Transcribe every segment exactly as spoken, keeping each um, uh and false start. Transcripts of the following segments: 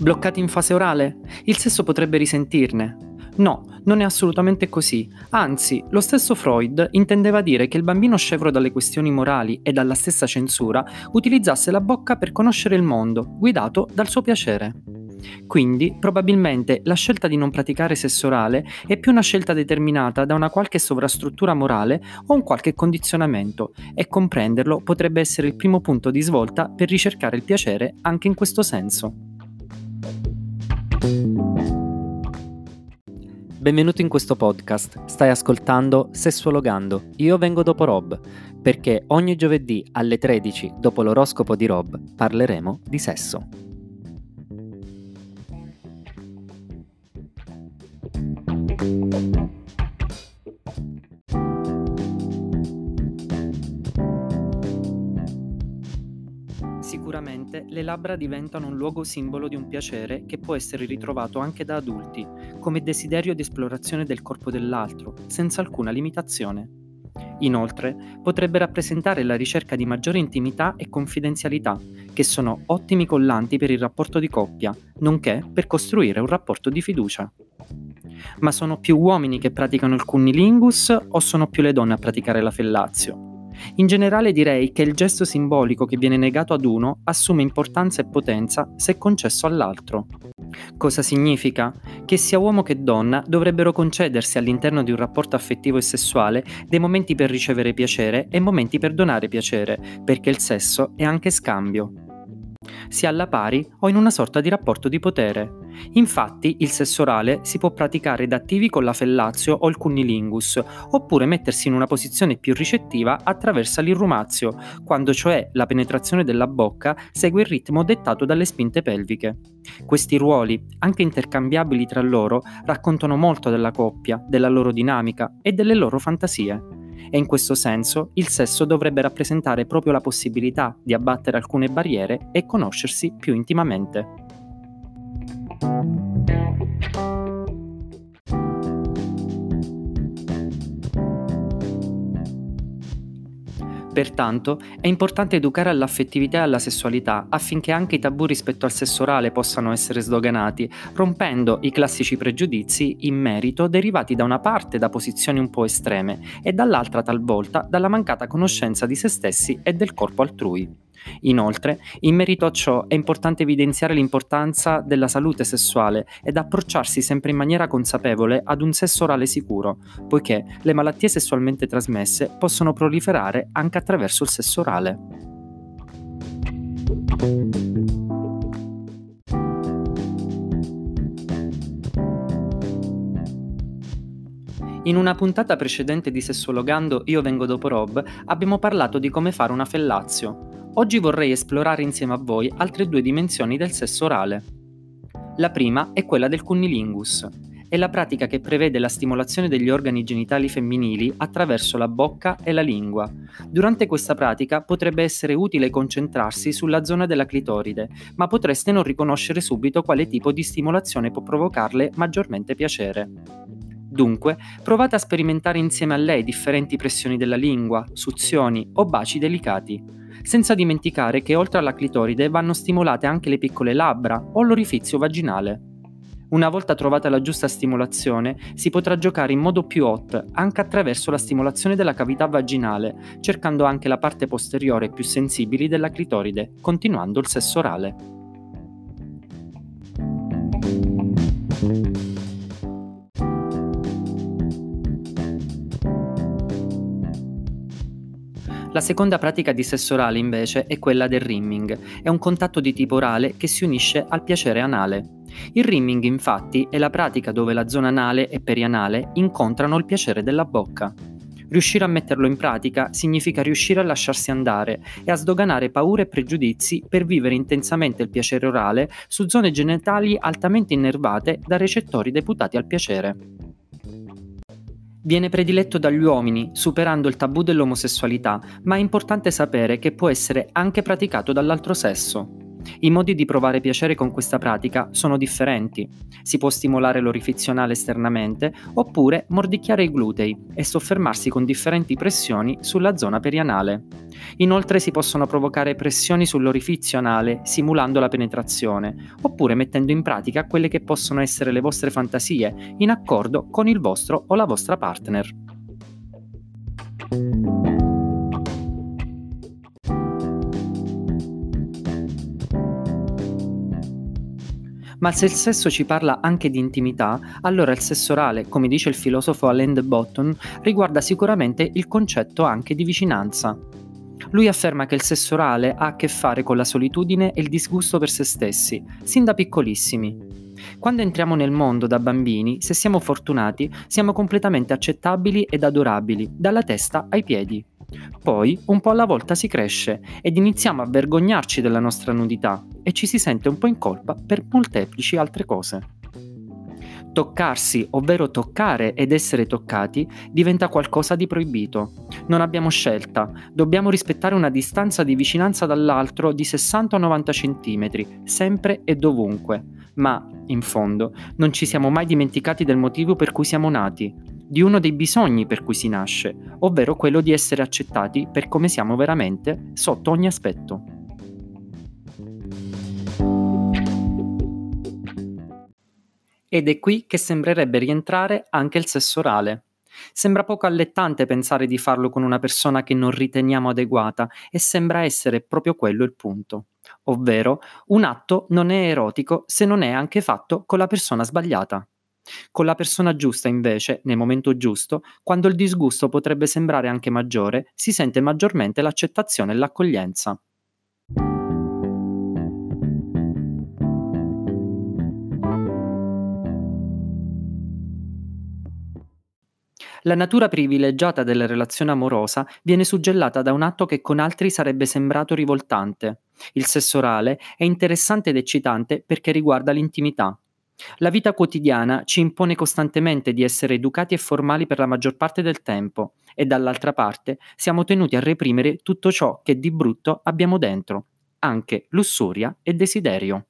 Bloccati in fase orale? Il sesso potrebbe risentirne? No, non è assolutamente così. Anzi, lo stesso Freud intendeva dire che il bambino scevro dalle questioni morali e dalla stessa censura utilizzasse la bocca per conoscere il mondo, guidato dal suo piacere. Quindi, probabilmente, la scelta di non praticare sesso orale è più una scelta determinata da una qualche sovrastruttura morale o un qualche condizionamento, e comprenderlo potrebbe essere il primo punto di svolta per ricercare il piacere anche in questo senso. Benvenuto in questo podcast, stai ascoltando Sessuologando, io vengo dopo Rob, perché ogni giovedì alle tredici dopo l'oroscopo di Rob parleremo di sesso. Sicuramente le labbra diventano un luogo simbolo di un piacere che può essere ritrovato anche da adulti, come desiderio di esplorazione del corpo dell'altro, senza alcuna limitazione. Inoltre, potrebbe rappresentare la ricerca di maggiore intimità e confidenzialità, che sono ottimi collanti per il rapporto di coppia, nonché per costruire un rapporto di fiducia. Ma sono più uomini che praticano il cunnilingus o sono più le donne a praticare la fellazio? In generale direi che il gesto simbolico che viene negato ad uno assume importanza e potenza se concesso all'altro. Cosa significa? Che sia uomo che donna dovrebbero concedersi all'interno di un rapporto affettivo e sessuale dei momenti per ricevere piacere e momenti per donare piacere, perché il sesso è anche scambio, sia alla pari o in una sorta di rapporto di potere. Infatti il sesso orale si può praticare da attivi con la fellazio o il cunnilingus, oppure mettersi in una posizione più ricettiva attraverso l'irrumatio, quando cioè la penetrazione della bocca segue il ritmo dettato dalle spinte pelviche. Questi ruoli, anche intercambiabili tra loro, raccontano molto della coppia, della loro dinamica e delle loro fantasie. E in questo senso il sesso dovrebbe rappresentare proprio la possibilità di abbattere alcune barriere e conoscersi più intimamente. Pertanto, è importante educare all'affettività e alla sessualità affinché anche i tabù rispetto al sesso orale possano essere sdoganati, rompendo i classici pregiudizi in merito derivati da una parte da posizioni un po' estreme e dall'altra talvolta dalla mancata conoscenza di se stessi e del corpo altrui. Inoltre, in merito a ciò è importante evidenziare l'importanza della salute sessuale ed approcciarsi sempre in maniera consapevole ad un sesso orale sicuro, poiché le malattie sessualmente trasmesse possono proliferare anche attraverso il sesso orale. In una puntata precedente di Sessuologando, io vengo dopo Rob, abbiamo parlato di come fare una fellazio. Oggi vorrei esplorare insieme a voi altre due dimensioni del sesso orale. La prima è quella del cunnilingus. È la pratica che prevede la stimolazione degli organi genitali femminili attraverso la bocca e la lingua. Durante questa pratica potrebbe essere utile concentrarsi sulla zona della clitoride, ma potreste non riconoscere subito quale tipo di stimolazione può provocarle maggiormente piacere. Dunque, provate a sperimentare insieme a lei differenti pressioni della lingua, suzioni o baci delicati, senza dimenticare che oltre alla clitoride vanno stimolate anche le piccole labbra o l'orifizio vaginale. Una volta trovata la giusta stimolazione, si potrà giocare in modo più hot anche attraverso la stimolazione della cavità vaginale, cercando anche la parte posteriore più sensibili della clitoride, continuando il sesso orale. La seconda pratica di sesso orale invece è quella del rimming, è un contatto di tipo orale che si unisce al piacere anale. Il rimming infatti è la pratica dove la zona anale e perianale incontrano il piacere della bocca. Riuscire a metterlo in pratica significa riuscire a lasciarsi andare e a sdoganare paure e pregiudizi per vivere intensamente il piacere orale su zone genitali altamente innervate da recettori deputati al piacere. Viene prediletto dagli uomini, superando il tabù dell'omosessualità, ma è importante sapere che può essere anche praticato dall'altro sesso. I modi di provare piacere con questa pratica sono differenti. Si può stimolare l'orifizio anale esternamente, oppure mordicchiare i glutei e soffermarsi con differenti pressioni sulla zona perianale. Inoltre si possono provocare pressioni sull'orifizio anale simulando la penetrazione, oppure mettendo in pratica quelle che possono essere le vostre fantasie in accordo con il vostro o la vostra partner. Ma se il sesso ci parla anche di intimità, allora il sesso orale, come dice il filosofo Alain de Botton, riguarda sicuramente il concetto anche di vicinanza. Lui afferma che il sesso orale ha a che fare con la solitudine e il disgusto per se stessi, sin da piccolissimi. Quando entriamo nel mondo da bambini, se siamo fortunati, siamo completamente accettabili ed adorabili, dalla testa ai piedi. Poi, un po' alla volta si cresce ed iniziamo a vergognarci della nostra nudità e ci si sente un po' in colpa per molteplici altre cose. Toccarsi, ovvero toccare ed essere toccati, diventa qualcosa di proibito. Non abbiamo scelta, dobbiamo rispettare una distanza di vicinanza dall'altro di sessanta novanta centimetri, sempre e dovunque. Ma, in fondo, non ci siamo mai dimenticati del motivo per cui siamo nati, di uno dei bisogni per cui si nasce, ovvero quello di essere accettati per come siamo veramente, sotto ogni aspetto. Ed è qui che sembrerebbe rientrare anche il sesso orale. Sembra poco allettante pensare di farlo con una persona che non riteniamo adeguata e sembra essere proprio quello il punto. Ovvero, un atto non è erotico se non è anche fatto con la persona sbagliata. Con la persona giusta, invece, nel momento giusto, quando il disgusto potrebbe sembrare anche maggiore, si sente maggiormente l'accettazione e l'accoglienza. La natura privilegiata della relazione amorosa viene suggellata da un atto che con altri sarebbe sembrato rivoltante. Il sesso orale è interessante ed eccitante perché riguarda l'intimità. La vita quotidiana ci impone costantemente di essere educati e formali per la maggior parte del tempo e dall'altra parte siamo tenuti a reprimere tutto ciò che di brutto abbiamo dentro, anche lussuria e desiderio.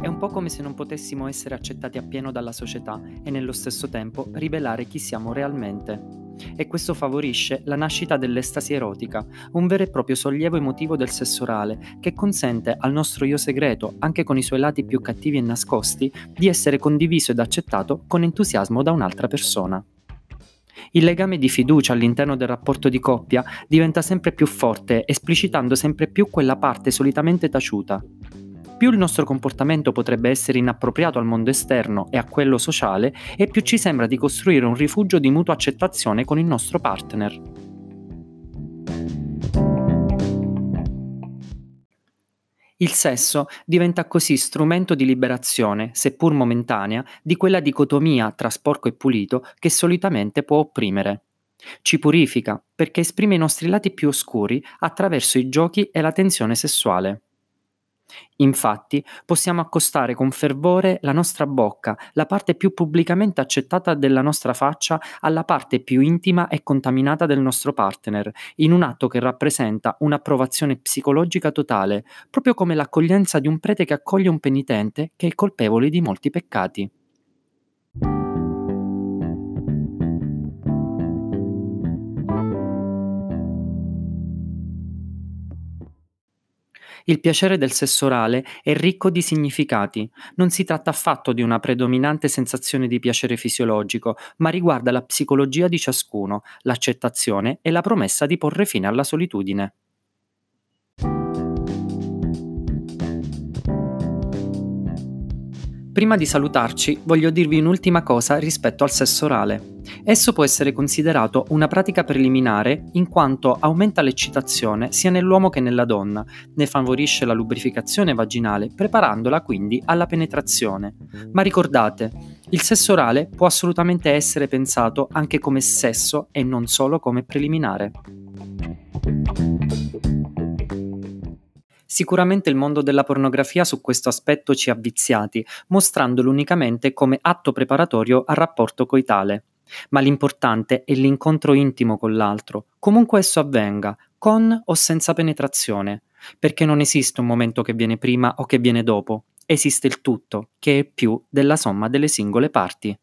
È un po' come se non potessimo essere accettati appieno dalla società e nello stesso tempo rivelare chi siamo realmente. E questo favorisce la nascita dell'estasi erotica, un vero e proprio sollievo emotivo del sesso orale che consente al nostro io segreto, anche con i suoi lati più cattivi e nascosti, di essere condiviso ed accettato con entusiasmo da un'altra persona. Il legame di fiducia all'interno del rapporto di coppia diventa sempre più forte, esplicitando sempre più quella parte solitamente taciuta. Più il nostro comportamento potrebbe essere inappropriato al mondo esterno e a quello sociale, e più ci sembra di costruire un rifugio di mutua accettazione con il nostro partner. Il sesso diventa così strumento di liberazione, seppur momentanea, di quella dicotomia tra sporco e pulito che solitamente può opprimere. Ci purifica perché esprime i nostri lati più oscuri attraverso i giochi e la tensione sessuale. Infatti, possiamo accostare con fervore la nostra bocca, la parte più pubblicamente accettata della nostra faccia, alla parte più intima e contaminata del nostro partner, in un atto che rappresenta un'approvazione psicologica totale, proprio come l'accoglienza di un prete che accoglie un penitente che è colpevole di molti peccati. Il piacere del sesso orale è ricco di significati. Non si tratta affatto di una predominante sensazione di piacere fisiologico, ma riguarda la psicologia di ciascuno, l'accettazione e la promessa di porre fine alla solitudine. Prima di salutarci, voglio dirvi un'ultima cosa rispetto al sesso orale. Esso può essere considerato una pratica preliminare in quanto aumenta l'eccitazione sia nell'uomo che nella donna, ne favorisce la lubrificazione vaginale, preparandola quindi alla penetrazione. Ma ricordate, il sesso orale può assolutamente essere pensato anche come sesso e non solo come preliminare. Sicuramente il mondo della pornografia su questo aspetto ci ha viziati, mostrandolo unicamente come atto preparatorio al rapporto coitale. Ma l'importante è l'incontro intimo con l'altro, comunque esso avvenga, con o senza penetrazione, perché non esiste un momento che viene prima o che viene dopo, esiste il tutto, che è più della somma delle singole parti.